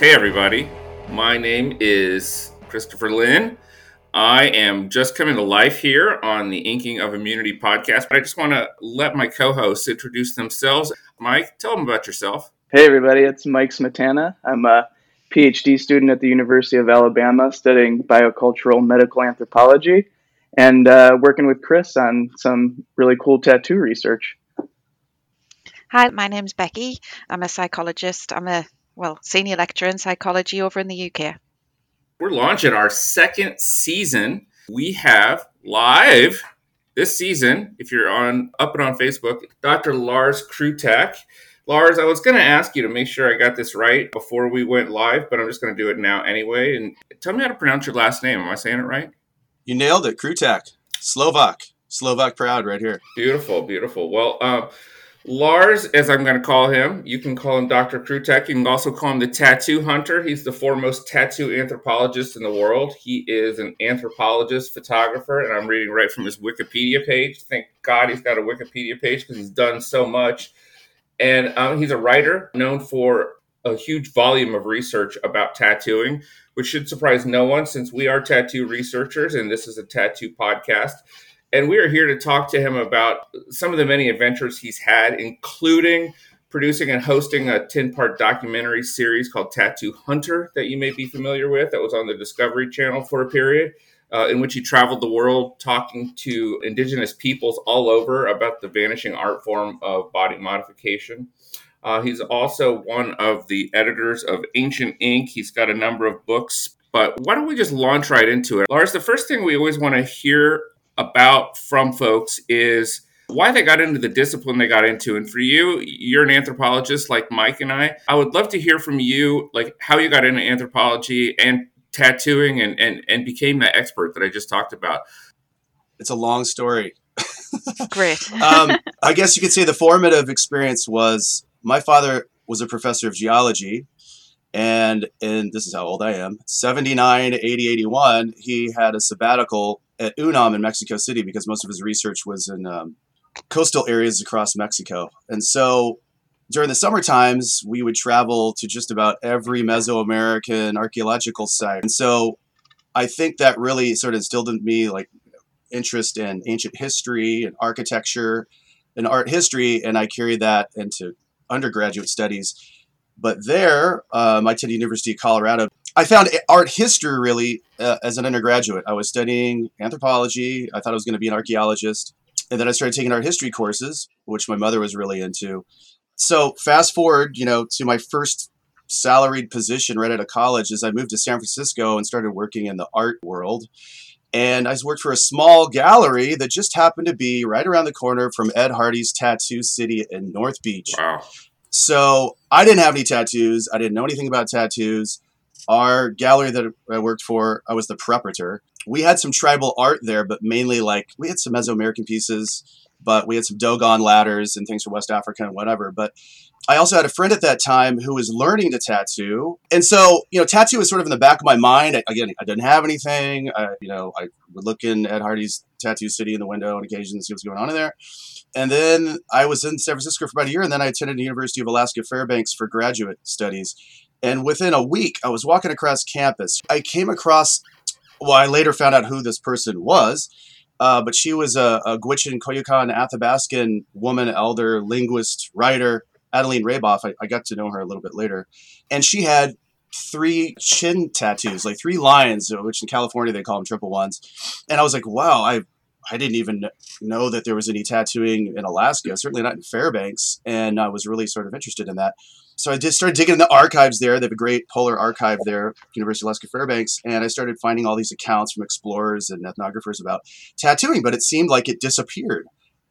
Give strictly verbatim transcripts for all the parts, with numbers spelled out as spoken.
Hey everybody, my name is Christopher Lynn. I am just coming to life here on the Inking of Immunity podcast, but I just want to let my co-hosts introduce themselves. Mike, tell them about yourself. Hey everybody, it's Mike Smetana. I'm a PhD student at the University of Alabama studying biocultural medical anthropology and uh, working with Chris on some really cool tattoo research. Hi, my name's Becky. I'm a psychologist. I'm a Well, senior lecturer in psychology over in the U K. We're launching our second season. We have live this season, if you're on up and on Facebook, Doctor Lars Krutak. Lars, I was going to ask you to make sure I got this right before we went live, but I'm just going to do it now anyway. And tell me how to pronounce your last name. Am I saying it right? You nailed it, Krutak. Slovak. Slovak proud right here. Beautiful, beautiful. Well, um... Lars, as I'm going to call him, you can call him Doctor Krutak. You can also call him the Tattoo Hunter. He's the foremost tattoo anthropologist in the world. He is an anthropologist, photographer, and I'm reading right from his Wikipedia page. Thank God he's got a Wikipedia page because he's done so much. And um, he's a writer known for a huge volume of research about tattooing, which should surprise no one since we are tattoo researchers and this is a tattoo podcast. And we are here to talk to him about some of the many adventures he's had, including producing and hosting a ten-part documentary series called Tattoo Hunter that you may be familiar with that was on the Discovery Channel for a period, uh, in which he traveled the world talking to indigenous peoples all over about the vanishing art form of body modification. Uh, he's also one of the editors of Ancient Ink. He's got a number of books, but why don't we just launch right into it? Lars, the first thing we always want to hear about from folks is why they got into the discipline they got into. And for you, you're an anthropologist like Mike and I. I would love to hear from you, like how you got into anthropology and tattooing and and, and became that expert that I just talked about. It's a long story. Great. um, I guess you could say the formative experience was my father was a professor of geology. And in, this is how old I am, seventy-nine, eighty, eighty-one, he had a sabbatical at UNAM in Mexico City because most of his research was in um, coastal areas across Mexico. And so during the summer times, we would travel to just about every Mesoamerican archaeological site. And so I think that really sort of instilled in me like interest in ancient history and architecture and art history. And I carried that into undergraduate studies. But there, um, I attended University of Colorado. I found art history really uh, as an undergraduate. I was studying anthropology. I thought I was going to be an archaeologist. And then I started taking art history courses, which my mother was really into. So fast forward, you know, to my first salaried position right out of college is I moved to San Francisco and started working in the art world. And I worked for a small gallery that just happened to be right around the corner from Ed Hardy's Tattoo City in North Beach. Wow. So I didn't have any tattoos. I didn't know anything about tattoos. Our gallery that I worked for, I was the preparator. We had some tribal art there, but mainly like we had some Mesoamerican pieces, but we had some Dogon ladders and things from West Africa and whatever. But I also had a friend at that time who was learning to tattoo. And so, you know, tattoo was sort of in the back of my mind. I, again, I didn't have anything. I, you know, I would look in at Hardy's Tattoo City in the window on occasion and see what's going on in there. And then I was in San Francisco for about a year, and then I attended the University of Alaska Fairbanks for graduate studies. And within a week, I was walking across campus. I came across, well, I later found out who this person was, uh, but she was a, a Gwich'in, Koyukan, Athabaskan woman, elder, linguist, writer, Adeline Raboff. I, I got to know her a little bit later. And she had three chin tattoos, like three lines, which in California they call them triple ones. And I was like, wow, I I didn't even know that there was any tattooing in Alaska, certainly not in Fairbanks. And I was really sort of interested in that. So I just started digging in the archives there. They have a great polar archive there, University of Alaska Fairbanks. And I started finding all these accounts from explorers and ethnographers about tattooing, but it seemed like it disappeared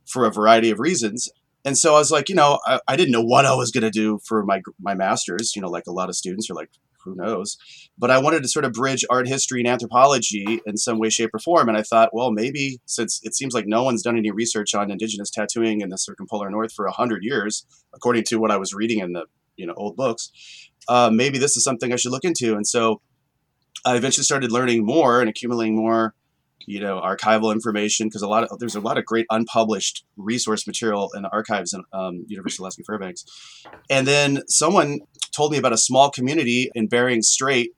for a variety of reasons. And so I was like, you know, I, I didn't know what I was going to do for my my master's, you know, like a lot of students are like, who knows? But I wanted to sort of bridge art history and anthropology in some way, shape, or form. And I thought, well, maybe since it seems like no one's done any research on indigenous tattooing in the circumpolar north for one hundred years, according to what I was reading in the you know, old books, uh, maybe this is something I should look into. And so I eventually started learning more and accumulating more you know, archival information, because a lot of there's a lot of great unpublished resource material in the archives in um, University of Alaska Fairbanks. And then someone told me about a small community in Bering Strait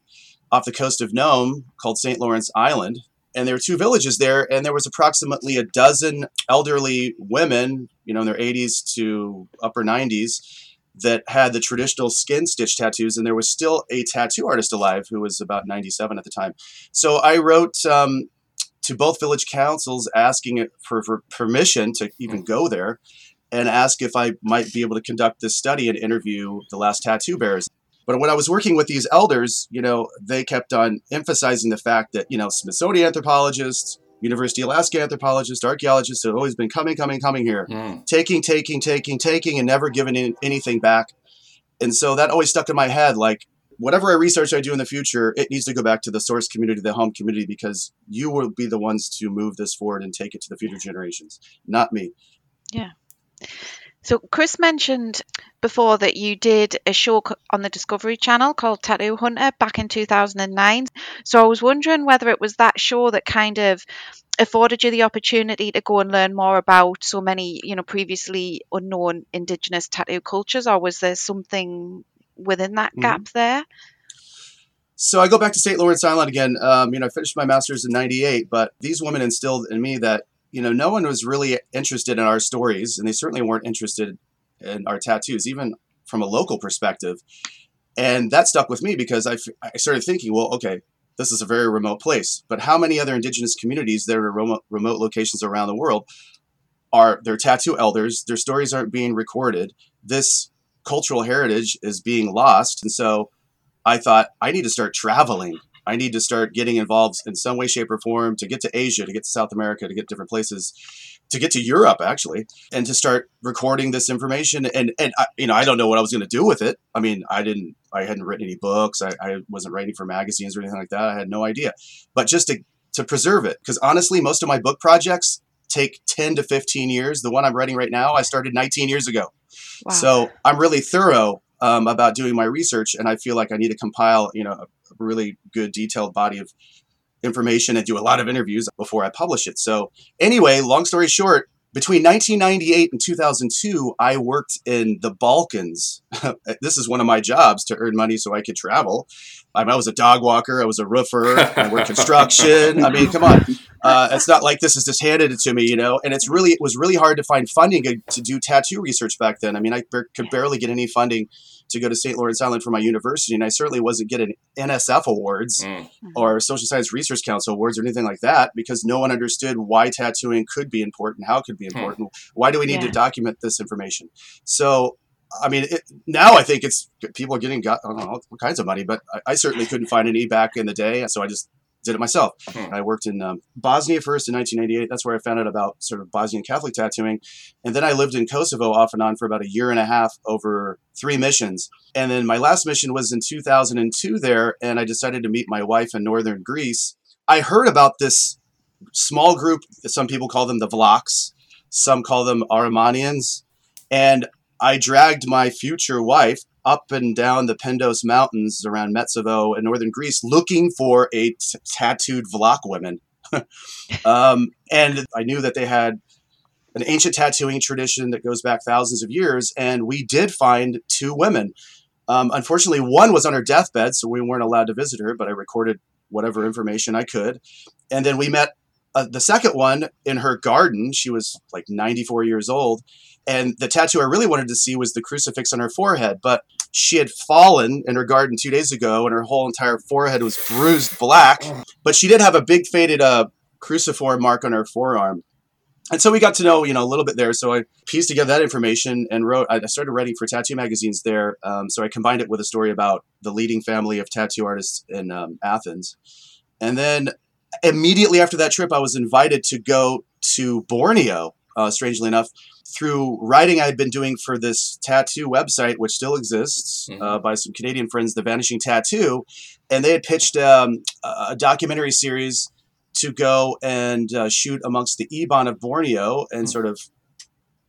off the coast of Nome called Saint Lawrence Island. And there were two villages there, and there was approximately a dozen elderly women, you know, in their eighties to upper nineties, that had the traditional skin stitch tattoos. And there was still a tattoo artist alive who was about ninety-seven at the time. So I wrote um, to both village councils asking for, for permission to even go there and ask if I might be able to conduct this study and interview the last tattoo bearers. But when I was working with these elders, you know, they kept on emphasizing the fact that, you know, Smithsonian anthropologists, University of Alaska anthropologists, archaeologists have always been coming, coming, coming here, mm. taking, taking, taking, taking, and never giving in anything back. And so that always stuck in my head, like, whatever I research I do in the future, it needs to go back to the source community, the home community, because you will be the ones to move this forward and take it to the future generations, not me. Yeah. So Chris mentioned before that you did a show on the Discovery Channel called Tattoo Hunter back in two thousand nine. So I was wondering whether it was that show that kind of afforded you the opportunity to go and learn more about so many, you know, previously unknown Indigenous tattoo cultures, or was there something within that mm-hmm. gap there? So I go back to Saint Lawrence Island again. Um, you know, I finished my master's in ninety-eight, but these women instilled in me that, you know, no one was really interested in our stories, and they certainly weren't interested in our tattoos, even from a local perspective. And that stuck with me because I, I started thinking, well, okay, this is a very remote place, but how many other Indigenous communities that are remote, remote locations around the world are their tattoo elders? Their stories aren't being recorded. This cultural heritage is being lost. And so I thought, I need to start traveling. I need to start getting involved in some way, shape, or form to get to Asia, to get to South America, to get different places, to get to Europe, actually, and to start recording this information. And, and I, you know, I don't know what I was going to do with it. I mean, I didn't, I hadn't written any books. I, I wasn't writing for magazines or anything like that. I had no idea. But just to, to preserve it, because honestly, most of my book projects take ten to fifteen years. The one I'm writing right now, I started nineteen years ago. Wow. So I'm really thorough um, about doing my research, and I feel like I need to compile, you know, a really good detailed body of information and do a lot of interviews before I publish it. So anyway, long story short, between nineteen ninety-eight and two thousand two, I worked in the Balkans. This is one of my jobs to earn money so I could travel. I mean, I was a dog walker. I was a roofer. I worked construction. I mean, come on. Uh, it's not like this is just handed it to me, you know, and it's really, it was really hard to find funding to do tattoo research back then. I mean, I b- could barely get any funding to go to Saint Lawrence Island for my university. And I certainly wasn't getting N S F awards mm. or Social Science Research Council awards or anything like that, because no one understood why tattooing could be important, how it could be important. Mm. Why do we need yeah. to document this information? So, I mean, it, now I think it's people are getting, got, I don't know, all kinds of money, but I, I certainly couldn't find any back in the day. So I just did it myself. Mm. I worked in um, Bosnia first in nineteen eighty-eight. That's where I found out about sort of Bosnian Catholic tattooing. And then I lived in Kosovo off and on for about a year and a half over three missions. And then my last mission was in two thousand two there. And I decided to meet my wife in northern Greece. I heard about this small group. Some people call them the Vlachs. Some call them Aromanians. And I dragged my future wife up and down the Pindos Mountains around Metsovo in northern Greece looking for a t- tattooed Vlach woman. um, and I knew that they had an ancient tattooing tradition that goes back thousands of years. And we did find two women. Um, unfortunately, one was on her deathbed, so we weren't allowed to visit her, but I recorded whatever information I could. And then we met uh, the second one in her garden. She was like ninety-four years old. And the tattoo I really wanted to see was the crucifix on her forehead, but she had fallen in her garden two days ago and her whole entire forehead was bruised black, but she did have a big faded uh, cruciform mark on her forearm. And so we got to know, you know, a little bit there. So I pieced together that information and wrote, I started writing for tattoo magazines there. Um, so I combined it with a story about the leading family of tattoo artists in um, Athens. And then immediately after that trip, I was invited to go to Borneo. Uh, strangely enough, through writing I'd been doing for this tattoo website, which still exists, mm-hmm. uh, by some Canadian friends, The Vanishing Tattoo. And they had pitched um, a documentary series to go and uh, shoot amongst the Iban of Borneo and mm-hmm. sort of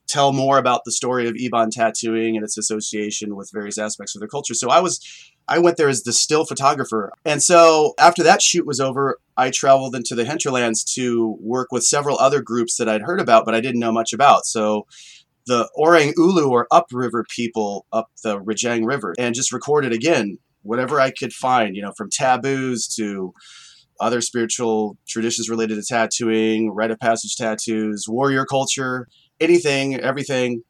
tell more about the story of Iban tattooing and its association with various aspects of their culture. So I was I went there as the still photographer. And so after that shoot was over, I traveled into the hinterlands to work with several other groups that I'd heard about, but I didn't know much about. So the Orang Ulu or upriver people up the Rajang River, and just recorded again whatever I could find, you know, from taboos to other spiritual traditions related to tattooing, rite of passage tattoos, warrior culture, anything, everything,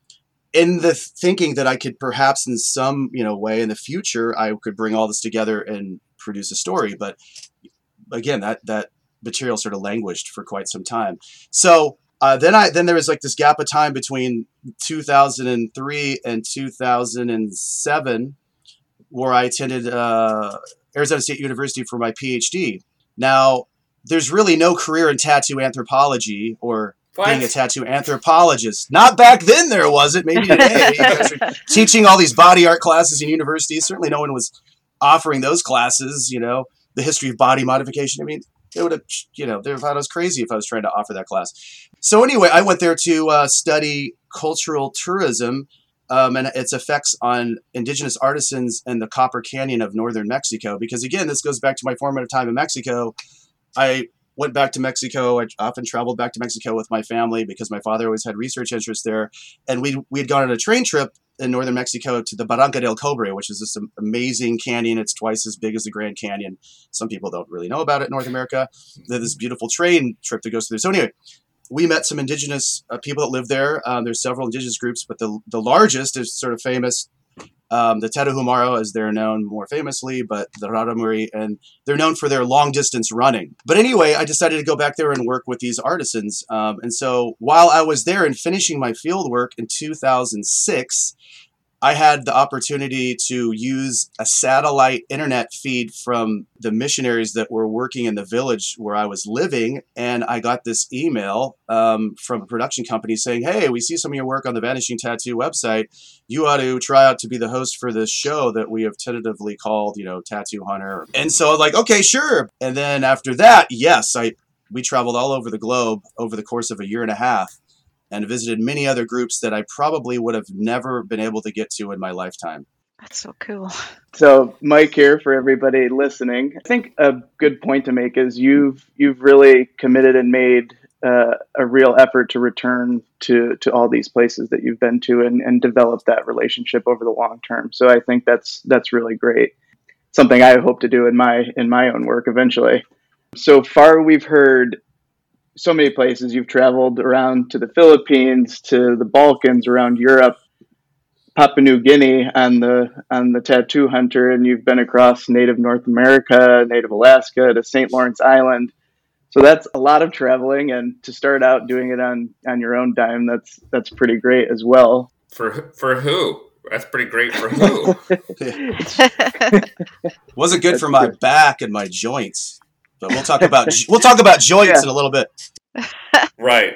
in the thinking that I could perhaps in some, you know, way in the future, I could bring all this together and produce a story. But again, that, that material sort of languished for quite some time. So uh, then I, then there was like this gap of time between two thousand three and two thousand seven, where I attended uh, Arizona State University for my P H D. Now, there's really no career in tattoo anthropology or what? Being a tattoo anthropologist. Not back then there wasn't. Maybe today. Teaching all these body art classes in universities. Certainly no one was offering those classes, you know, the history of body modification. I mean, they would have, you know, they would have thought I was crazy if I was trying to offer that class. So anyway, I went there to uh, study cultural tourism um, and its effects on indigenous artisans in the Copper Canyon of northern Mexico. Because again, this goes back to my formative time in Mexico. I... went back to Mexico. I often traveled back to Mexico with my family because my father always had research interests there. And we we had gone on a train trip in northern Mexico to the Barranca del Cobre, which is this amazing canyon. It's twice as big as the Grand Canyon. Some people don't really know about it in North America. There's this beautiful train trip that goes through. So anyway, we met some indigenous uh, people that live there. Um, there's several indigenous groups, but the the largest is sort of famous. Um, the Tatahuamaro, as they're known more famously, but the Raramuri, and they're known for their long-distance running. But anyway, I decided to go back there and work with these artisans. Um, and so while I was there and finishing my field work in two thousand six, I had the opportunity to use a satellite internet feed from the missionaries that were working in the village where I was living. And I got this email um, from a production company saying, hey, we see some of your work on the Vanishing Tattoo website. You ought to try out to be the host for this show that we have tentatively called, you know, Tattoo Hunter. And so I was like, okay, sure. And then after that, yes, I we traveled all over the globe over the course of a year and a half. And visited many other groups that I probably would have never been able to get to in my lifetime. That's so cool. So Mike here for everybody listening. I think a good point to make is you've you've really committed and made uh, a real effort to return to, to all these places that you've been to and, and develop that relationship over the long term. So I think that's that's really great. Something I hope to do in my in my own work eventually. So far we've heard so many places you've traveled around, to the Philippines, to the Balkans, around Europe, Papua New Guinea on the on the Tattoo Hunter, and you've been across native North America, native Alaska, to Saint Lawrence Island. So that's a lot of traveling, and to start out doing it on, on your own dime, that's that's pretty great as well. For for who? That's pretty great for who? Wasn't good that's for my good. back and my joints. But we'll talk about we'll talk about joints yeah. in a little bit. Right.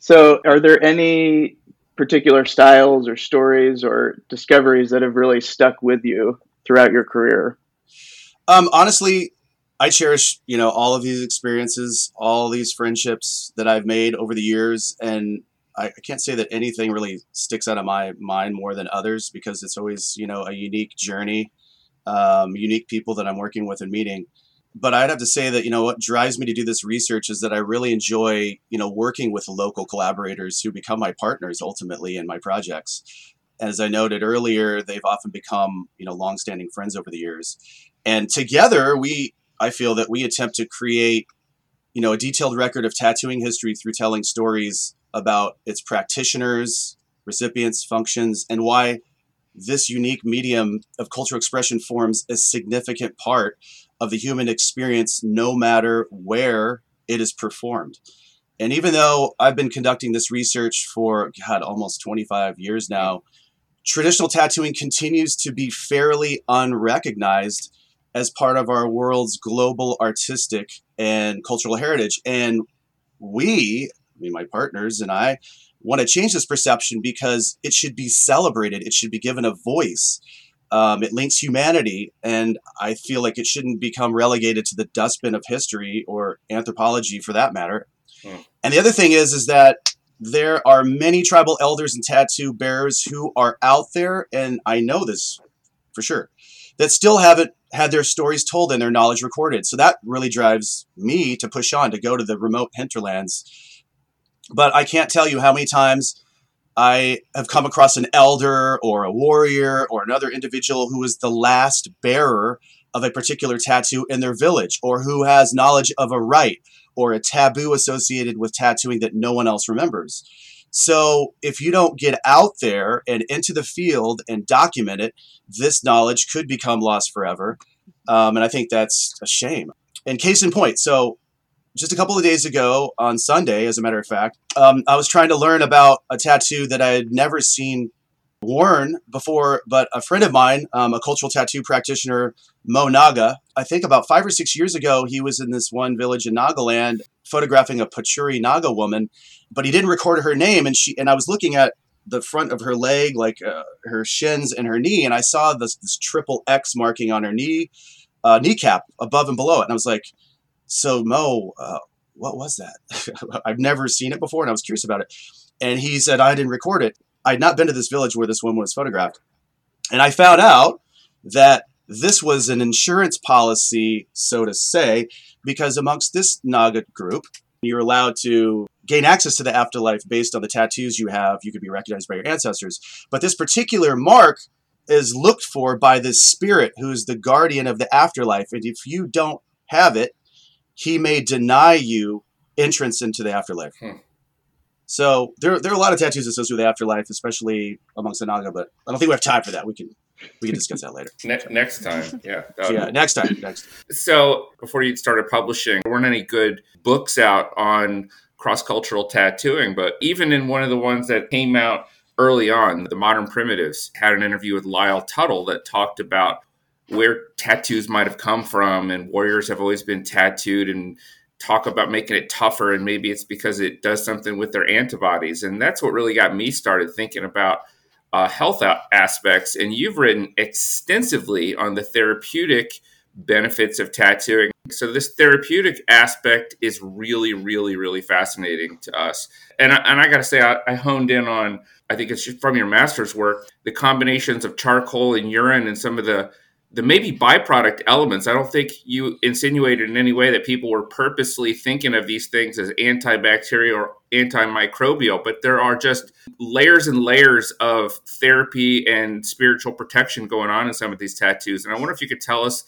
So, are there any particular styles or stories or discoveries that have really stuck with you throughout your career? Um, honestly, I cherish, you know, all of these experiences, all these friendships that I've made over the years, and I, I can't say that anything really sticks out of my mind more than others because it's always, you know, a unique journey, um, unique people that I'm working with and meeting. But I'd have to say that, you know, what drives me to do this research is that I really enjoy, you know, working with local collaborators who become my partners ultimately in my projects. As I noted earlier, they've often become, you know, longstanding friends over the years. And together, we, I feel that we attempt to create, you know, a detailed record of tattooing history through telling stories about its practitioners, recipients, functions, and why this unique medium of cultural expression forms a significant part of the human experience, no matter where it is performed. And even though I've been conducting this research for, God, almost twenty-five years now, traditional tattooing continues to be fairly unrecognized as part of our world's global artistic and cultural heritage. And we, I mean, my partners and I, want to change this perception because it should be celebrated. It should be given a voice. Um, it links humanity, and I feel like it shouldn't become relegated to the dustbin of history or anthropology for that matter. Mm. And the other thing is, is that there are many tribal elders and tattoo bearers who are out there, and I know this for sure, that still haven't had their stories told and their knowledge recorded. So that really drives me to push on, to go to the remote hinterlands. But I can't tell you how many times I have come across an elder or a warrior or another individual who is the last bearer of a particular tattoo in their village, or who has knowledge of a rite or a taboo associated with tattooing that no one else remembers. So if you don't get out there and into the field and document it, this knowledge could become lost forever. Um, and I think that's a shame. And case in point, so just a couple of days ago on Sunday, as a matter of fact, um, I was trying to learn about a tattoo that I had never seen worn before, but a friend of mine, um, a cultural tattoo practitioner, Mo Naga, I think about five or six years ago, he was in this one village in Nagaland photographing a Pachuri Naga woman, but he didn't record her name. And she and I was looking at the front of her leg, like uh, her shins and her knee, and I saw this, this triple X marking on her knee, uh, kneecap above and below it. And I was like, so Mo, uh, what was that? I've never seen it before, and I was curious about it. And he said, I didn't record it. I'd not been to this village where this woman was photographed. And I found out that this was an insurance policy, so to say, because amongst this Naga group, you're allowed to gain access to the afterlife based on the tattoos you have. You could be recognized by your ancestors. But this particular mark is looked for by this spirit who is the guardian of the afterlife. And if you don't have it, he may deny you entrance into the afterlife. Hmm. So there, there are a lot of tattoos associated with the afterlife, especially amongst the Naga, but I don't think we have time for that. We can we can discuss that later. Ne- next time, yeah. Um, yeah, next time. Next. So before you started publishing, there weren't any good books out on cross-cultural tattooing, but even in one of the ones that came out early on, The Modern Primitives had an interview with Lyle Tuttle that talked about where tattoos might have come from, and warriors have always been tattooed, and talk about making it tougher, and maybe it's because it does something with their antibodies. And that's what really got me started thinking about uh, health aspects. And you've written extensively on the therapeutic benefits of tattooing. So this therapeutic aspect is really, really, really fascinating to us. And I, and I got to say, I, I honed in on, I think it's from your master's work, the combinations of charcoal and urine and some of the the maybe byproduct elements. I don't think you insinuated in any way that people were purposely thinking of these things as antibacterial or antimicrobial, but there are just layers and layers of therapy and spiritual protection going on in some of these tattoos. And I wonder if you could tell us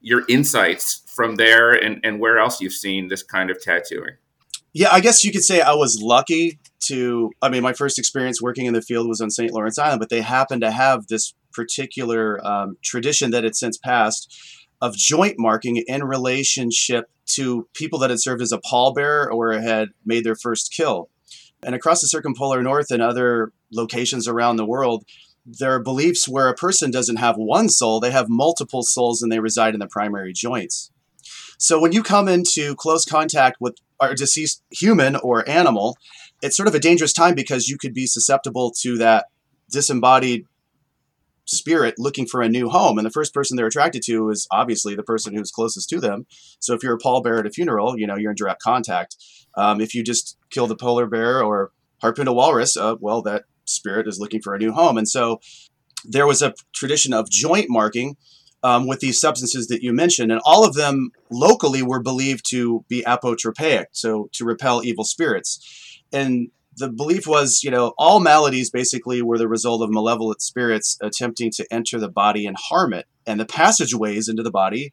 your insights from there and, and where else you've seen this kind of tattooing. Yeah, I guess you could say I was lucky to, I mean, my first experience working in the field was on Saint Lawrence Island, but they happened to have this particular um, tradition that had since passed of joint marking in relationship to people that had served as a pallbearer or had made their first kill. And across the circumpolar north and other locations around the world, there are beliefs where a person doesn't have one soul, they have multiple souls, and they reside in the primary joints. So when you come into close contact with a deceased human or animal, it's sort of a dangerous time because you could be susceptible to that disembodied spirit looking for a new home. And the first person they're attracted to is obviously the person who's closest to them. So if you're a pallbearer at a funeral, you know, you're in direct contact. Um, if you just kill the polar bear or harpoon a walrus, uh, well, that spirit is looking for a new home. And so there was a tradition of joint marking um, with these substances that you mentioned. And all of them locally were believed to be apotropaic, so to repel evil spirits. And the belief was, you know, all maladies basically were the result of malevolent spirits attempting to enter the body and harm it. And the passageways into the body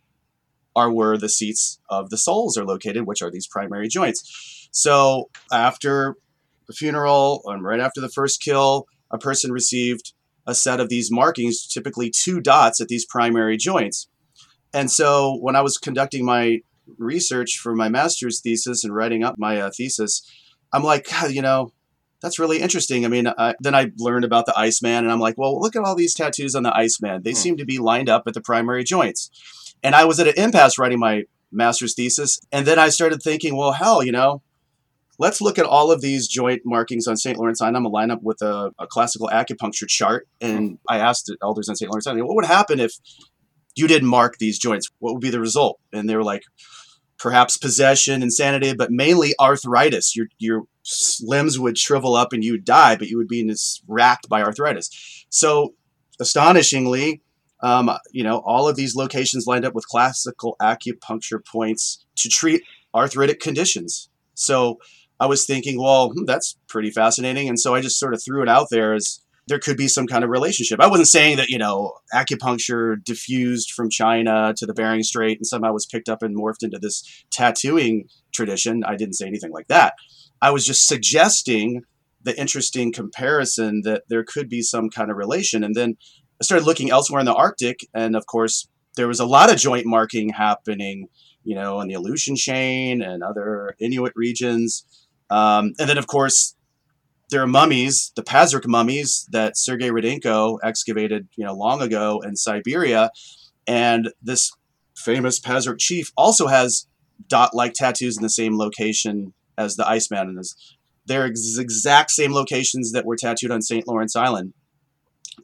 are where the seats of the souls are located, which are these primary joints. So after the funeral and right after the first kill, a person received a set of these markings, typically two dots at these primary joints. And so when I was conducting my research for my master's thesis and writing up my uh, thesis, I'm like, God, you know, that's really interesting. I mean, I, then I learned about the Iceman, and I'm like, well, look at all these tattoos on the Iceman. They hmm. seem to be lined up at the primary joints. And I was at an impasse writing my master's thesis. And then I started thinking, well, hell, you know, let's look at all of these joint markings on Saint Lawrence Island. I'm going to line up with a, a classical acupuncture chart. And hmm. I asked the elders on Saint Lawrence Island, what would happen if you didn't mark these joints? What would be the result? And they were like, perhaps possession, insanity, but mainly arthritis. Your your limbs would shrivel up and you would die, but you would be racked by arthritis. So astonishingly, um, you know, all of these locations lined up with classical acupuncture points to treat arthritic conditions. So I was thinking, well, hmm, that's pretty fascinating. And so I just sort of threw it out there as there could be some kind of relationship. I wasn't saying that, you know, acupuncture diffused from China to the Bering Strait and somehow was picked up and morphed into this tattooing tradition. I didn't say anything like that. I was just suggesting the interesting comparison that there could be some kind of relation. And then I started looking elsewhere in the Arctic. And of course, there was a lot of joint marking happening, you know, in the Aleutian chain and other Inuit regions. Um, and then, of course, there are mummies, the Pazric mummies that Sergei Rudenko excavated, you know, long ago in Siberia. And this famous Pazric chief also has dot-like tattoos in the same location as the Iceman. And they're ex- exact same locations that were tattooed on Saint Lawrence Island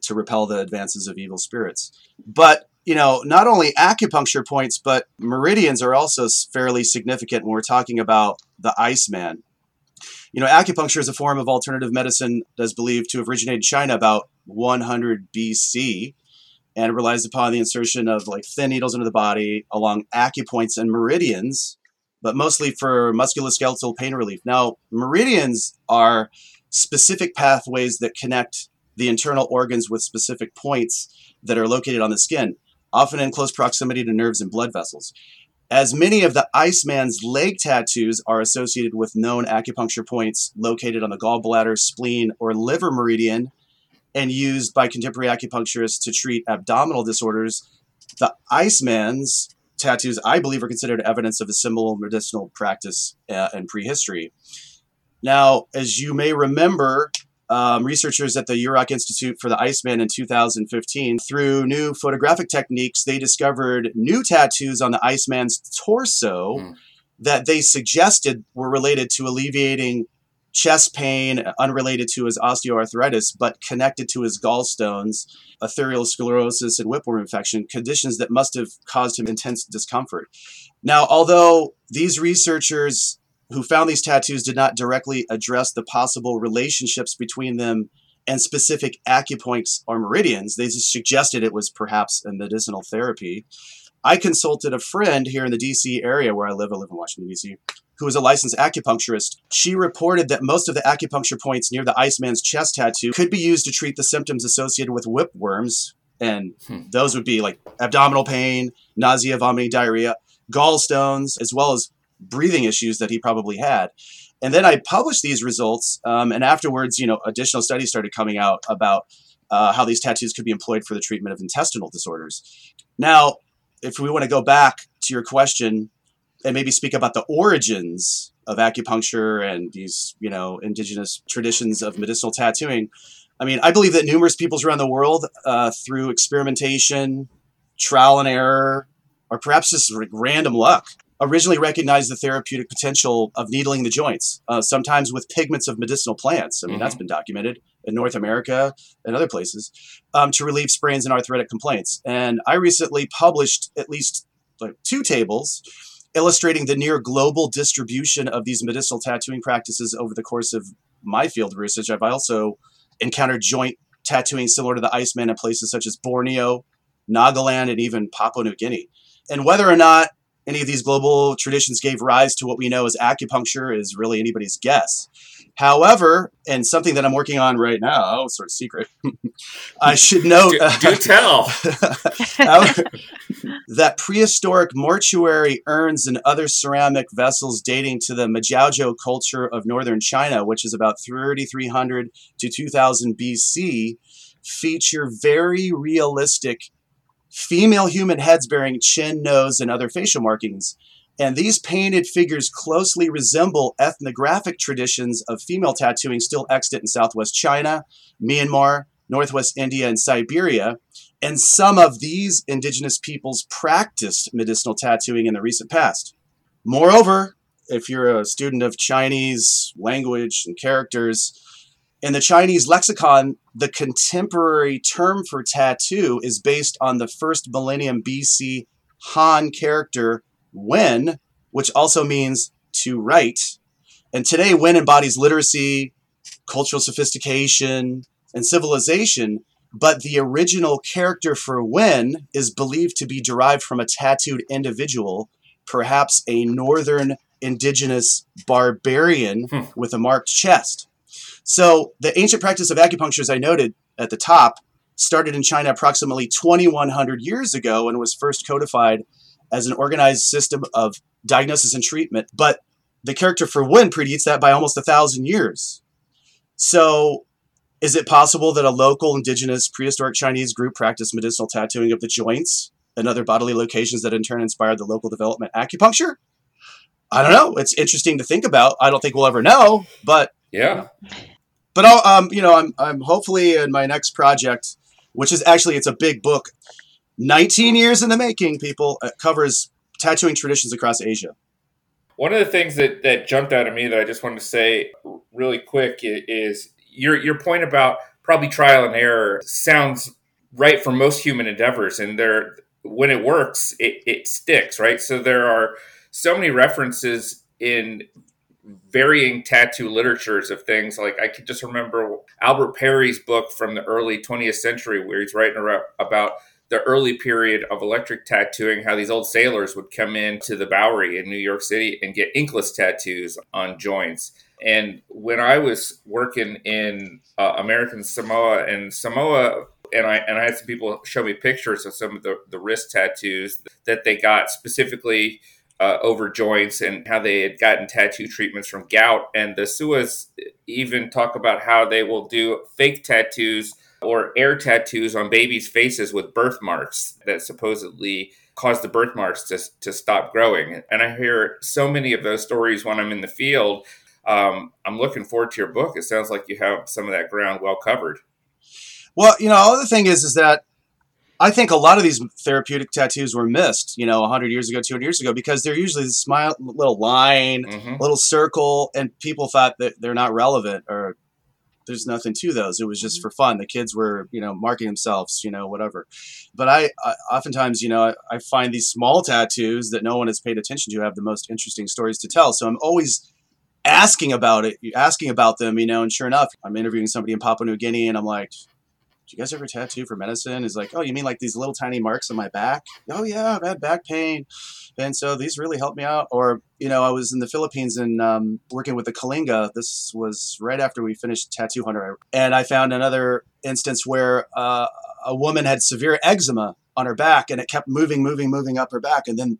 to repel the advances of evil spirits. But, you know, not only acupuncture points, but meridians are also fairly significant when we're talking about the Iceman. You know, acupuncture is a form of alternative medicine that is believed to have originated in China about one hundred B C, and it relies upon the insertion of like thin needles into the body along acupoints and meridians, but mostly for musculoskeletal pain relief. Now, meridians are specific pathways that connect the internal organs with specific points that are located on the skin, often in close proximity to nerves and blood vessels. As many of the Iceman's leg tattoos are associated with known acupuncture points located on the gallbladder, spleen, or liver meridian and used by contemporary acupuncturists to treat abdominal disorders, the Iceman's tattoos, I believe, are considered evidence of a similar medicinal practice uh, in prehistory. Now, as you may remember, um, researchers at the Yurok Institute for the Iceman in two thousand fifteen, through new photographic techniques, they discovered new tattoos on the Iceman's torso mm. that they suggested were related to alleviating chest pain, unrelated to his osteoarthritis, but connected to his gallstones, atherosclerosis, and whipworm infection, conditions that must have caused him intense discomfort. Now, although these researchers who found these tattoos did not directly address the possible relationships between them and specific acupoints or meridians, they just suggested it was perhaps a medicinal therapy. I consulted a friend here in the D C area where I live. I live in Washington, D C, who is a licensed acupuncturist. She reported that most of the acupuncture points near the Iceman's chest tattoo could be used to treat the symptoms associated with whipworms. And hmm. those would be like abdominal pain, nausea, vomiting, diarrhea, gallstones, as well as breathing issues that he probably had. And then I published these results. Um, and afterwards, you know, additional studies started coming out about uh, how these tattoos could be employed for the treatment of intestinal disorders. Now, if we want to go back to your question and maybe speak about the origins of acupuncture and these, you know, indigenous traditions of medicinal tattooing, I mean, I believe that numerous peoples around the world uh, through experimentation, trial and error, or perhaps just random luck, originally recognized the therapeutic potential of needling the joints, uh, sometimes with pigments of medicinal plants. I mean, mm-hmm. that's been documented in North America and other places, um, to relieve sprains and arthritic complaints. And I recently published at least like two tables illustrating the near global distribution of these medicinal tattooing practices over the course of my field of research. I've also encountered joint tattooing similar to the Iceman in places such as Borneo, Nagaland, and even Papua New Guinea. And whether or not any of these global traditions gave rise to what we know as acupuncture is really anybody's guess. However, and something that I'm working on right now, sort of secret, I should note do, do tell. that prehistoric mortuary urns and other ceramic vessels dating to the Majiaozhou culture of northern China, which is about thirty-three hundred to two thousand B C, feature very realistic female human heads bearing chin, nose, and other facial markings. And these painted figures closely resemble ethnographic traditions of female tattooing still extant in Southwest China, Myanmar, Northwest India, and Siberia. And some of these indigenous peoples practiced medicinal tattooing in the recent past. Moreover, if you're a student of Chinese language and characters, in the Chinese lexicon, the contemporary term for tattoo is based on the first millennium B C Han character Wen, which also means to write. And today, Wen embodies literacy, cultural sophistication, and civilization, But the original character for Wen is believed to be derived from a tattooed individual, perhaps a northern indigenous barbarian hmm. with a marked chest. So the ancient practice of acupuncture, as I noted at the top, started in China approximately twenty-one hundred years ago and was first codified as an organized system of diagnosis and treatment. But the character for Wen predates that by almost a thousand years. So is it possible that a local indigenous prehistoric Chinese group practiced medicinal tattooing of the joints and other bodily locations that in turn inspired the local development acupuncture? I don't know. It's interesting to think about. I don't think we'll ever know, but yeah. But I'll, um, you know, I'm I'm hopefully in my next project, which is actually, it's a big book, nineteen years in the making, people. It covers tattooing traditions across Asia. One of the things that, that jumped out at me that I just wanted to say really quick is your your point about probably trial and error sounds right for most human endeavors. And there, when it works, it, it sticks, right? So there are so many references in varying tattoo literatures of things. Like I could just remember Albert Perry's book from the early twentieth century where he's writing about the early period of electric tattooing, how these old sailors would come in to the Bowery in New York City and get inkless tattoos on joints. And when I was working in uh, American Samoa and Samoa, and I and I had some people show me pictures of some of the, the wrist tattoos that they got specifically Uh, over joints and how they had gotten tattoo treatments from gout. And the Suas even talk about how they will do fake tattoos or air tattoos on babies' faces with birthmarks that supposedly cause the birthmarks to, to stop growing. And I hear so many of those stories when I'm in the field. Um, I'm looking forward to your book. It sounds like you have some of that ground well covered. Well, you know, the other thing is, is that I think a lot of these therapeutic tattoos were missed, you know, one hundred years ago, two hundred years ago, because they're usually this smile, little line, mm-hmm. little circle, and people thought that they're not relevant or there's nothing to those. It was just mm-hmm. for fun. The kids were, you know, marking themselves, you know, whatever. But I, I oftentimes, you know, I, I find these small tattoos that no one has paid attention to have the most interesting stories to tell. So I'm always asking about it, asking about them, you know, and sure enough, I'm interviewing somebody in Papua New Guinea and I'm like, do you guys ever tattoo for medicine? Is like, oh, you mean like these little tiny marks on my back? Oh yeah, I've had back pain. And so these really helped me out. Or, you know, I was in the Philippines and um, working with the Kalinga. This was right after we finished Tattoo Hunter. And I found another instance where uh, a woman had severe eczema on her back and it kept moving, moving, moving up her back. And then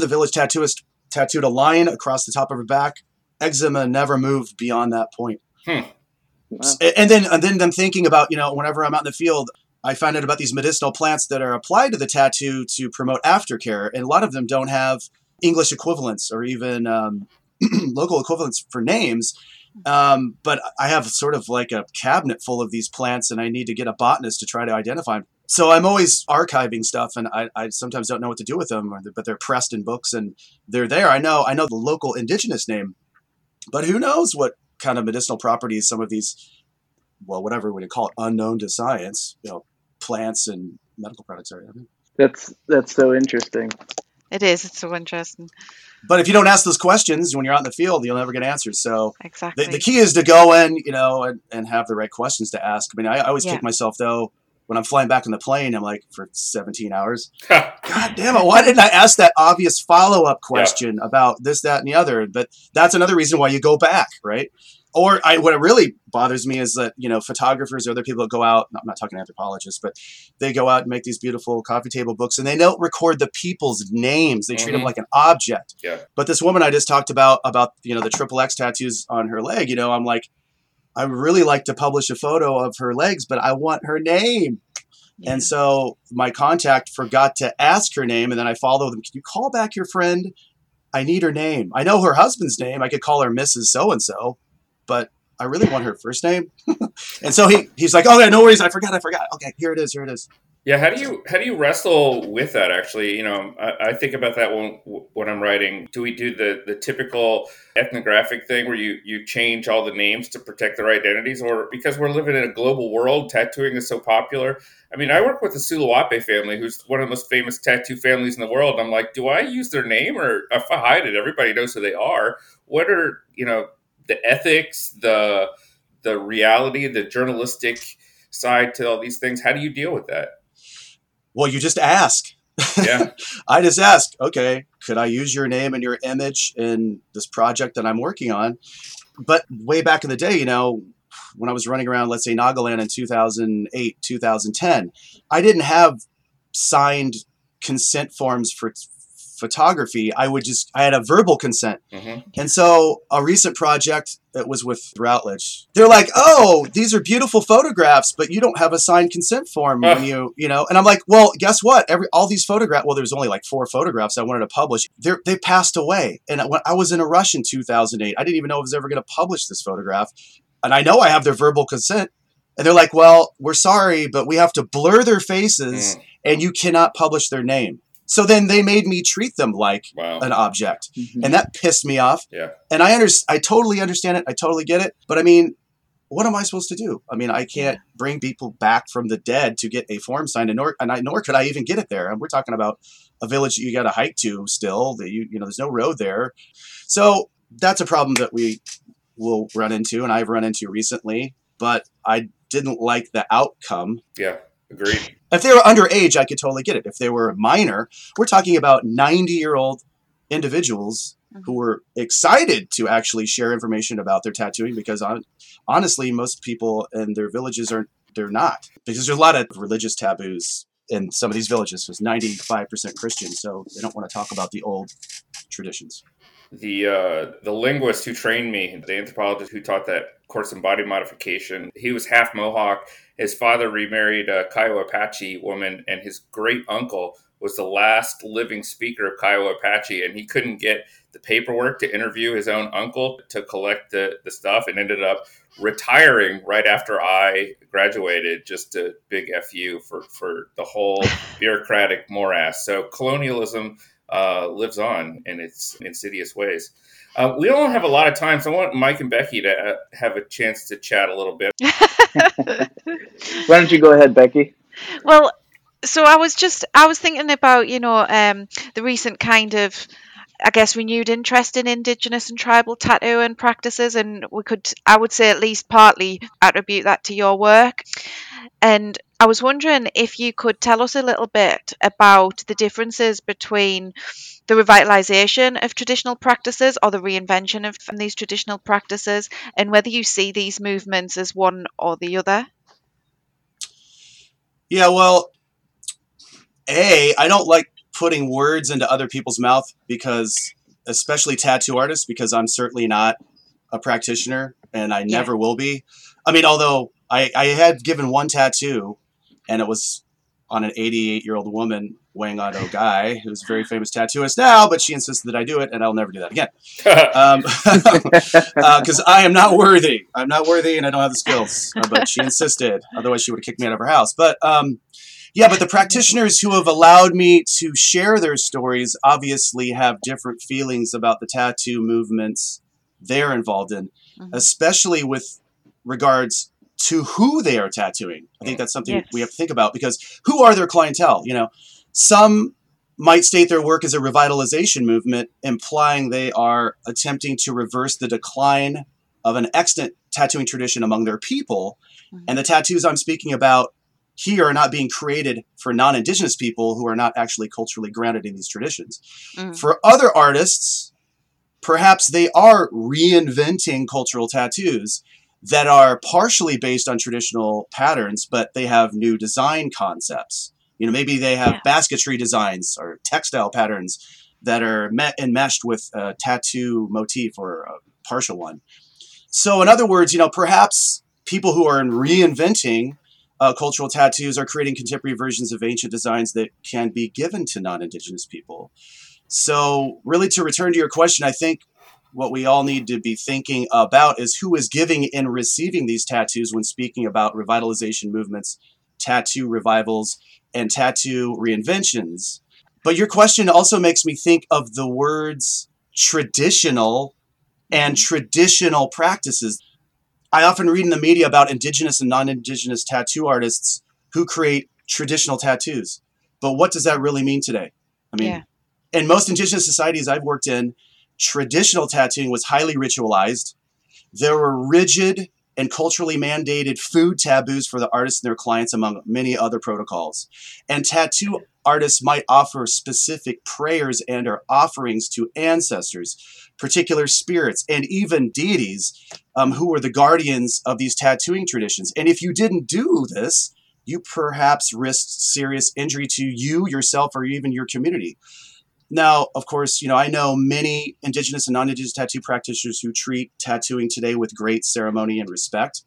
the village tattooist tattooed a line across the top of her back. Eczema never moved beyond that point. Hmm. Wow. And then and then I'm thinking about, you know, whenever I'm out in the field, I find out about these medicinal plants that are applied to the tattoo to promote aftercare. And a lot of them don't have English equivalents or even um, local equivalents for names. Um, but I have sort of like a cabinet full of these plants and I need to get a botanist to try to identify them. So I'm always archiving stuff and I, I sometimes don't know what to do with them, but they're pressed in books and they're there. I know, I know the local indigenous name, but who knows what kind of medicinal properties some of these, well, whatever we call it, unknown to science, you know, plants and medical products are. I mean. That's that's so interesting. It is. It's so interesting. But if you don't ask those questions when you're out in the field, you'll never get answers. So exactly. the, the key is to go in, you know, and, and have the right questions to ask. I mean, I, I always yeah. kick myself though when I'm flying back on the plane. I'm like, for seventeen hours, God damn it! Why didn't I ask that obvious follow-up question yeah. about this, that, and the other? But that's another reason why you go back, right? Or I, what really bothers me is that, you know, photographers or other people that go out, I'm not talking anthropologists, but they go out and make these beautiful coffee table books and they don't record the people's names. They mm-hmm. treat them like an object. Yeah. But this woman I just talked about, about, you know, the triple X tattoos on her leg, you know, I'm like, I would really like to publish a photo of her legs, but I want her name. Yeah. And so my contact forgot to ask her name. And then I follow them. Can you call back your friend? I need her name. I know her husband's name. I could call her Missus So-and-so, but I really want her first name. And so he, he's like, oh, yeah, no worries. I forgot. I forgot. Okay, here it is. Here it is. Yeah. How do you, how do you wrestle with that? Actually, you know, I, I think about that when, when I'm writing. Do we do the, the typical ethnographic thing where you, you change all the names to protect their identities, or because we're living in a global world, tattooing is so popular. I mean, I work with the Suluape family, who's one of the most famous tattoo families in the world. I'm like, do I use their name, or if I hide it, everybody knows who they are? What are, you know, the ethics, the, the reality, the journalistic side to all these things. How do you deal with that? Well, you just ask. Yeah. I just ask, okay, could I use your name and your image in this project that I'm working on? But way back in the day, you know, when I was running around, let's say Nagaland in two thousand eight, two thousand ten, I didn't have signed consent forms for photography. I would just, I had a verbal consent. Mm-hmm. And so a recent project that was with Routledge, they're like, oh, these are beautiful photographs, but you don't have a signed consent form uh. when you, you know, and I'm like, well, guess what? Every, all these photographs, well, there's only like four photographs I wanted to publish. They're, they passed away. And when I was in a rush in two thousand eight, I didn't even know I was ever going to publish this photograph. And I know I have their verbal consent. And they're like, well, we're sorry, but we have to blur their faces mm. and you cannot publish their name. So then they made me treat them like wow. an object. Mm-hmm. And that pissed me off. Yeah. And I under- I totally understand it. I totally get it. But I mean, what am I supposed to do? I mean, I can't bring people back from the dead to get a form signed, and nor, and I, nor could I even get it there. And we're talking about a village that you got to hike to still. That you, you know, there's no road there. So that's a problem that we will run into, and I've run into recently. But I didn't like the outcome. Yeah. Agreed. If they were underage, I could totally get it. If they were a minor, we're talking about ninety-year-old individuals mm-hmm. who were excited to actually share information about their tattooing because, on, honestly, most people in their villages aren't. They're not, because there's a lot of religious taboos in some of these villages. It's ninety-five percent Christian, so they don't want to talk about the old traditions. The uh, the linguist who trained me, the anthropologist who taught that course in body modification, he was half Mohawk. His father remarried a Kiowa Apache woman, and his great uncle was the last living speaker of Kiowa Apache, and he couldn't get the paperwork to interview his own uncle to collect the, the stuff, and ended up retiring right after I graduated. Just a big F U for, for the whole bureaucratic morass. So colonialism Uh, lives on in its insidious ways. Uh, we don't have a lot of time, so I want Mike and Becky to uh, have a chance to chat a little bit. Why don't you go ahead, Becky? Well, so I was just, I was thinking about, you know, um, the recent kind of, I guess, renewed interest in Indigenous and tribal tattooing practices, and we could, I would say, at least partly attribute that to your work. And I was wondering if you could tell us a little bit about the differences between the revitalization of traditional practices or the reinvention of these traditional practices, and whether you see these movements as one or the other. Yeah, well, A, I don't like putting words into other people's mouth, because especially tattoo artists, because I'm certainly not a practitioner and I yeah. never will be. I mean, although I, I had given one tattoo, and it was on an eighty-eight-year-old woman weighing on a guy who's a very famous tattooist now, but she insisted that I do it, and I'll never do that again. Because um, uh, I am not worthy. I'm not worthy, and I don't have the skills. Uh, but she insisted. Otherwise, she would have kicked me out of her house. But um, yeah, but the practitioners who have allowed me to share their stories obviously have different feelings about the tattoo movements they're involved in, mm-hmm. especially with regards to who they are tattooing. I think that's something yes. we have to think about, because who are their clientele? You know, some might state their work as a revitalization movement, implying they are attempting to reverse the decline of an extant tattooing tradition among their people. Mm-hmm. And the tattoos I'm speaking about here are not being created for non-Indigenous people who are not actually culturally grounded in these traditions. Mm-hmm. For other artists, perhaps they are reinventing cultural tattoos that are partially based on traditional patterns, but they have new design concepts. You know, maybe they have yeah. basketry designs or textile patterns that are met and meshed with a tattoo motif or a partial one. So in other words, you know, perhaps people who are reinventing uh, cultural tattoos are creating contemporary versions of ancient designs that can be given to non-Indigenous people. So really, to return to your question, I think what we all need to be thinking about is who is giving and receiving these tattoos when speaking about revitalization movements, tattoo revivals, and tattoo reinventions. But your question also makes me think of the words traditional and traditional practices. I often read in the media about Indigenous and non-Indigenous tattoo artists who create traditional tattoos. But what does that really mean today? I mean, yeah. in most Indigenous societies I've worked in, traditional tattooing was highly ritualized. There were rigid and culturally mandated food taboos for the artists and their clients, among many other protocols. And tattoo artists might offer specific prayers and or offerings to ancestors, particular spirits, and even deities um, who were the guardians of these tattooing traditions. And if you didn't do this, you perhaps risked serious injury to you, yourself, or even your community. Now, of course, you know, I know many indigenous and non-indigenous tattoo practitioners who treat tattooing today with great ceremony and respect.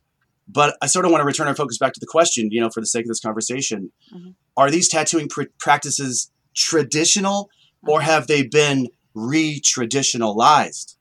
But I sort of want to return our focus back to the question, you know, for the sake of this conversation. Mm-hmm. Are these tattooing pr- practices traditional, or have they been re-traditionalized?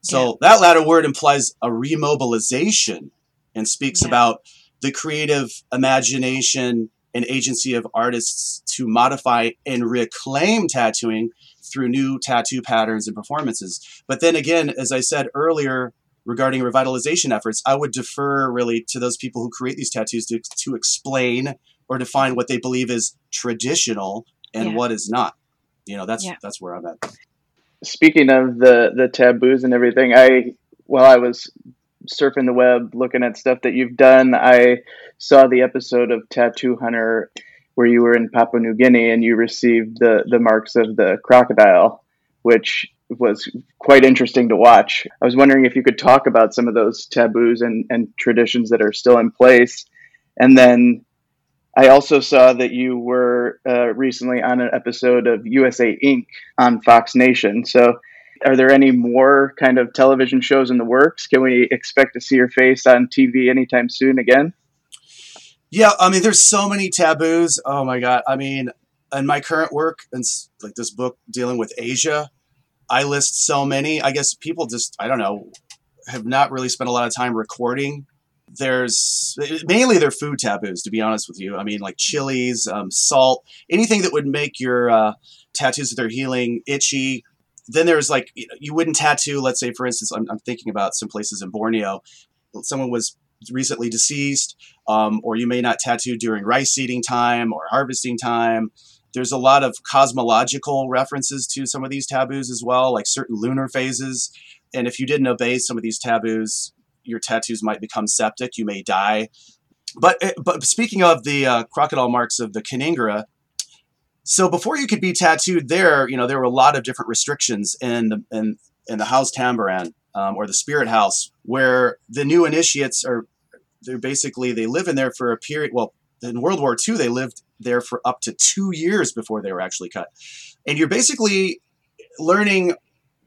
So yeah. That latter word implies a remobilization and speaks yeah. about the creative imagination and agency of artists to modify and reclaim tattooing through new tattoo patterns and performances. But then again, as I said earlier, regarding revitalization efforts, I would defer really to those people who create these tattoos to, to explain or define what they believe is traditional and yeah. what is not. You know, that's yeah. that's where I'm at. Speaking of the, the taboos and everything, I while I was surfing the web, looking at stuff that you've done, I saw the episode of Tattoo Hunter where you were in Papua New Guinea and you received the, the marks of the crocodile, which was quite interesting to watch. I was wondering if you could talk about some of those taboos and, and traditions that are still in place. And then I also saw that you were uh, recently on an episode of U S A Incorporated on Fox Nation. So are there any more kind of television shows in the works? Can we expect to see your face on T V anytime soon again? Yeah, I mean, there's so many taboos. Oh, my God. I mean, in my current work, and like this book dealing with Asia, I list so many. I guess people just, I don't know, have not really spent a lot of time recording. There's mainly their food taboos, to be honest with you. I mean, like chilies, um, salt, anything that would make your uh, tattoos that are healing itchy. Then there's like, you wouldn't tattoo, let's say, for instance, I'm, I'm thinking about some places in Borneo. Someone was recently deceased, um, or you may not tattoo during rice seeding time or harvesting time. There's a lot of cosmological references to some of these taboos as well, like certain lunar phases. And if you didn't obey some of these taboos, your tattoos might become septic. You may die. But but speaking of the uh, crocodile marks of the Kaningara, so before you could be tattooed there, you know, there were a lot of different restrictions in the in, in the house Tambaran um, or the spirit house, where the new initiates are, they're basically, they live in there for a period. Well, in World War Two, they lived there for up to two years before they were actually cut. And you're basically learning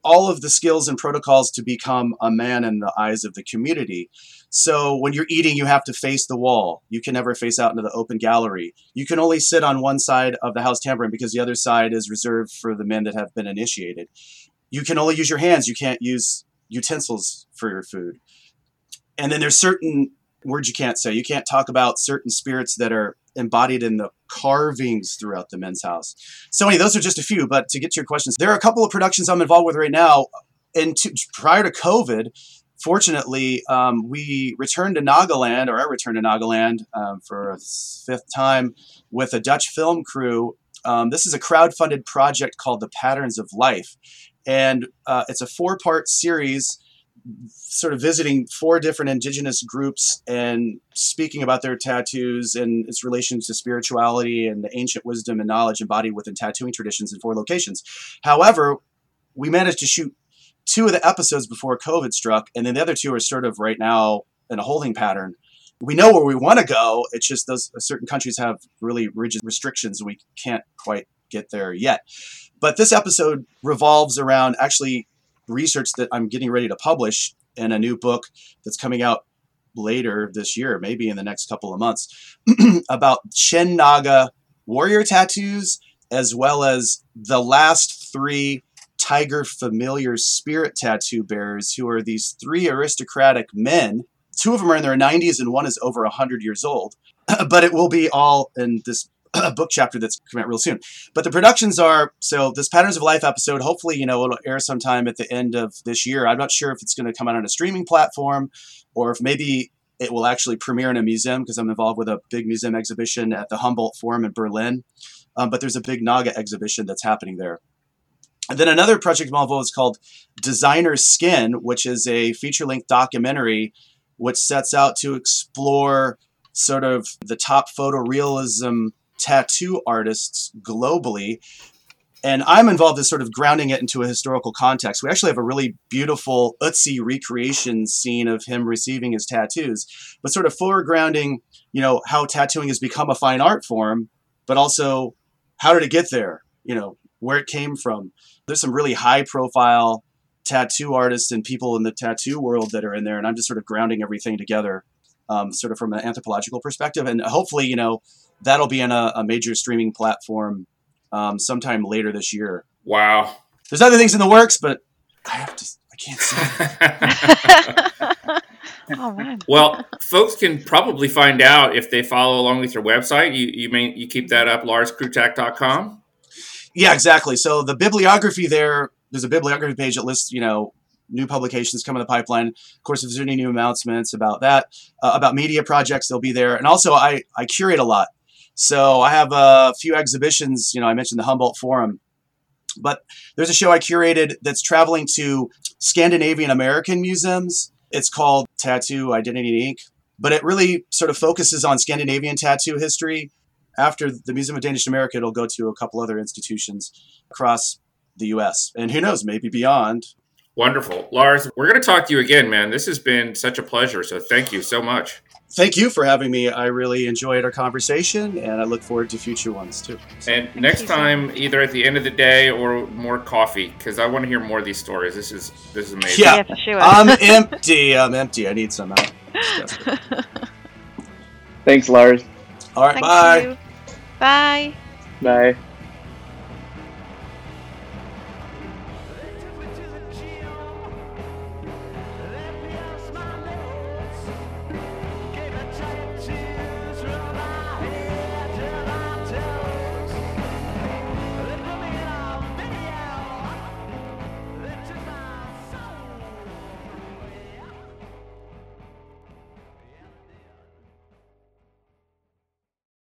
all of the skills and protocols to become a man in the eyes of the community. So when you're eating, you have to face the wall. You can never face out into the open gallery. You can only sit on one side of the house tambourine because the other side is reserved for the men that have been initiated. You can only use your hands. You can't use utensils for your food. And then there's certain words you can't say. You can't talk about certain spirits that are embodied in the carvings throughout the men's house. So anyway, those are just a few, but to get to your questions, there are a couple of productions I'm involved with right now. And to, prior to COVID, fortunately, um, we returned to Nagaland, or I returned to Nagaland um, for a fifth time with a Dutch film crew. Um, this is a crowdfunded project called The Patterns of Life. And uh, it's a four-part series sort of visiting four different indigenous groups and speaking about their tattoos and its relations to spirituality and the ancient wisdom and knowledge embodied within tattooing traditions in four locations. However, we managed to shoot two of the episodes before COVID struck, and then the other two are sort of right now in a holding pattern. We know where we want to go. It's just those certain countries have really rigid restrictions. We can't quite get there yet. But this episode revolves around actually research that I'm getting ready to publish in a new book that's coming out later this year, maybe in the next couple of months, about Chin Naga warrior tattoos, as well as the last three tiger familiar spirit tattoo bearers, who are these three aristocratic men. Two of them are in their nineties and one is over one hundred years old, but it will be all in this a book chapter that's coming out real soon. But the productions are, so this Patterns of Life episode, hopefully, you know, it'll air sometime at the end of this year. I'm not sure if it's going to come out on a streaming platform or if maybe it will actually premiere in a museum, because I'm involved with a big museum exhibition at the Humboldt Forum in Berlin. Um, but there's a big Naga exhibition that's happening there. And then another project I'm involved with is called Designer Skin, which is a feature-length documentary which sets out to explore sort of the top photorealism tattoo artists globally. And I'm involved in sort of grounding it into a historical context. We actually have a really beautiful Utsi recreation scene of him receiving his tattoos, but sort of foregrounding, you know, how tattooing has become a fine art form, but also how did it get there? You know, where it came from. There's some really high profile tattoo artists and people in the tattoo world that are in there. And I'm just sort of grounding everything together, um, sort of from an anthropological perspective. And hopefully, you know, that'll be in a, a major streaming platform Um, sometime later this year. Wow. There's other things in the works, but I have to, I can't say. Oh, man. Well, folks can probably find out if they follow along with your website. You you may, you keep that up, lars krutak dot com. Yeah, exactly. So the bibliography there, there's a bibliography page that lists, you know, new publications coming in the pipeline. Of course, if there's any new announcements about that, uh, about media projects, they'll be there. And also I, I curate a lot. So I have a few exhibitions, you know, I mentioned the Humboldt Forum, but there's a show I curated that's traveling to Scandinavian American museums. It's called Tattoo, Identity, and Ink, but it really sort of focuses on Scandinavian tattoo history. After the Museum of Danish America, it'll go to a couple other institutions across the U S and who knows, maybe beyond. Wonderful. Lars, we're going to talk to you again, man. This has been such a pleasure. So thank you so much. Thank you for having me. I really enjoyed our conversation, and I look forward to future ones, too. And Thank next you, time, sir. Either at the end of the day or more coffee, because I want to hear more of these stories. This is this is amazing. Yeah, yeah sure. I'm empty. I'm empty. I need some out. Thanks, Lars. All right, Thank bye. You. Bye. Bye.